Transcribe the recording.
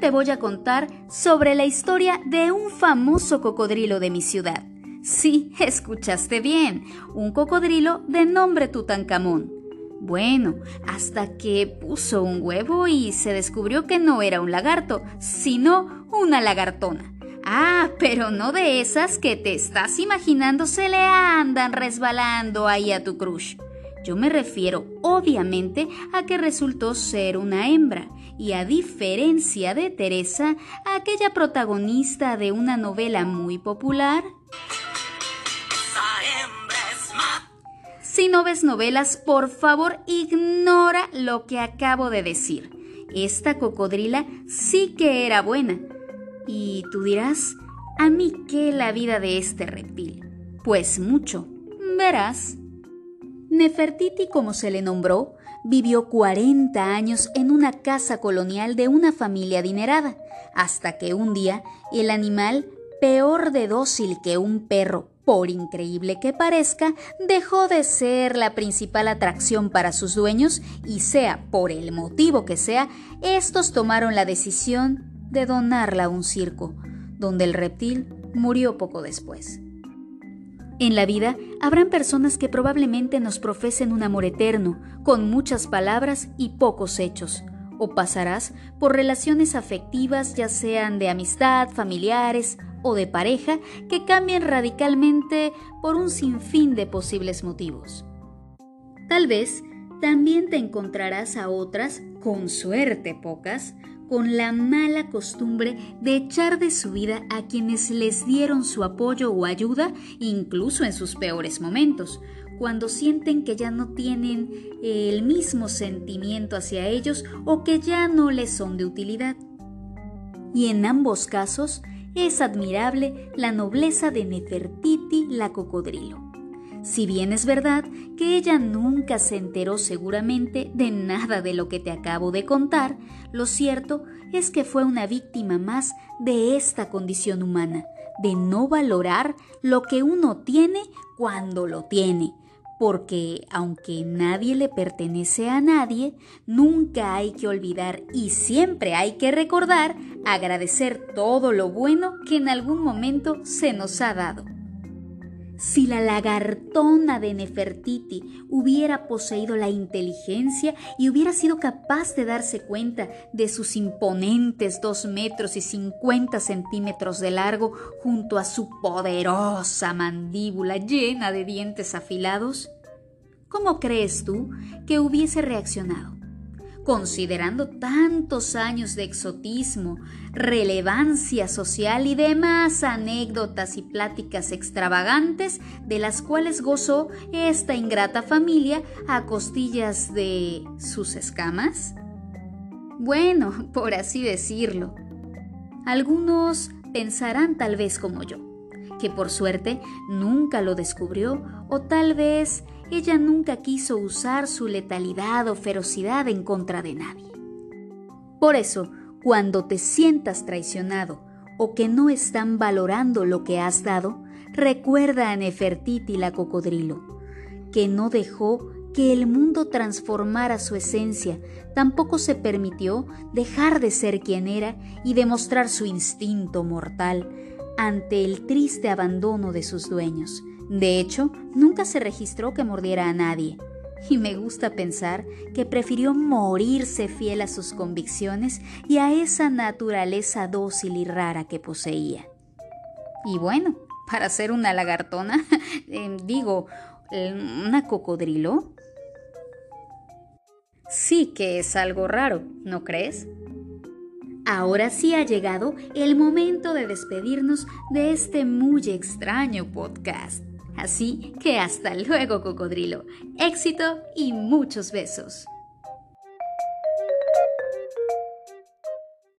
te voy a contar sobre la historia de un famoso cocodrilo de mi ciudad. Sí, escuchaste bien, un cocodrilo de nombre Tutankamón. Bueno, hasta que puso un huevo y se descubrió que no era un lagarto, sino una lagartona. Ah, pero no de esas que te estás imaginando se le andan resbalando ahí a tu crush. Yo me refiero, obviamente, a que resultó ser una hembra, y a diferencia de Teresa, aquella protagonista de una novela muy popular... Si no ves novelas, por favor, ignora lo que acabo de decir. Esta cocodrila sí que era buena. Y tú dirás, ¿a mí qué la vida de este reptil? Pues mucho, verás. Nefertiti, como se le nombró, vivió 40 años en una casa colonial de una familia adinerada, hasta que un día el animal, peor de dócil que un perro, por increíble que parezca, dejó de ser la principal atracción para sus dueños y, sea por el motivo que sea, estos tomaron la decisión de donarla a un circo, donde el reptil murió poco después. En la vida habrán personas que probablemente nos profesen un amor eterno, con muchas palabras y pocos hechos, o pasarás por relaciones afectivas, ya sean de amistad, familiares o de pareja, que cambian radicalmente por un sinfín de posibles motivos. Tal vez también te encontrarás a otras, con suerte pocas, con la mala costumbre de echar de su vida a quienes les dieron su apoyo o ayuda, incluso en sus peores momentos, cuando sienten que ya no tienen el mismo sentimiento hacia ellos o que ya no les son de utilidad. Y en ambos casos es admirable la nobleza de Nefertiti la cocodrilo. Si bien es verdad que ella nunca se enteró seguramente de nada de lo que te acabo de contar, lo cierto es que fue una víctima más de esta condición humana, de no valorar lo que uno tiene cuando lo tiene, porque aunque nadie le pertenece a nadie, nunca hay que olvidar y siempre hay que recordar agradecer todo lo bueno que en algún momento se nos ha dado. Si la lagartona de Nefertiti hubiera poseído la inteligencia y hubiera sido capaz de darse cuenta de sus imponentes 2,50 metros de largo junto a su poderosa mandíbula llena de dientes afilados, ¿cómo crees tú que hubiese reaccionado? Considerando tantos años de exotismo, relevancia social y demás anécdotas y pláticas extravagantes de las cuales gozó esta ingrata familia a costillas de sus escamas. Bueno, por así decirlo. Algunos pensarán tal vez como yo, que por suerte nunca lo descubrió, o tal vez ella nunca quiso usar su letalidad o ferocidad en contra de nadie. Por eso, cuando te sientas traicionado o que no están valorando lo que has dado, recuerda a Nefertiti la cocodrilo, que no dejó que el mundo transformara su esencia, tampoco se permitió dejar de ser quien era y demostrar su instinto mortal ante el triste abandono de sus dueños. De hecho, nunca se registró que mordiera a nadie, y me gusta pensar que prefirió morirse fiel a sus convicciones y a esa naturaleza dócil y rara que poseía. Y bueno, para ser una lagartona, una cocodrilo, sí que es algo raro, ¿no crees? Ahora sí ha llegado el momento de despedirnos de este muy extraño podcast. Así que hasta luego, cocodrilo. Éxito y muchos besos.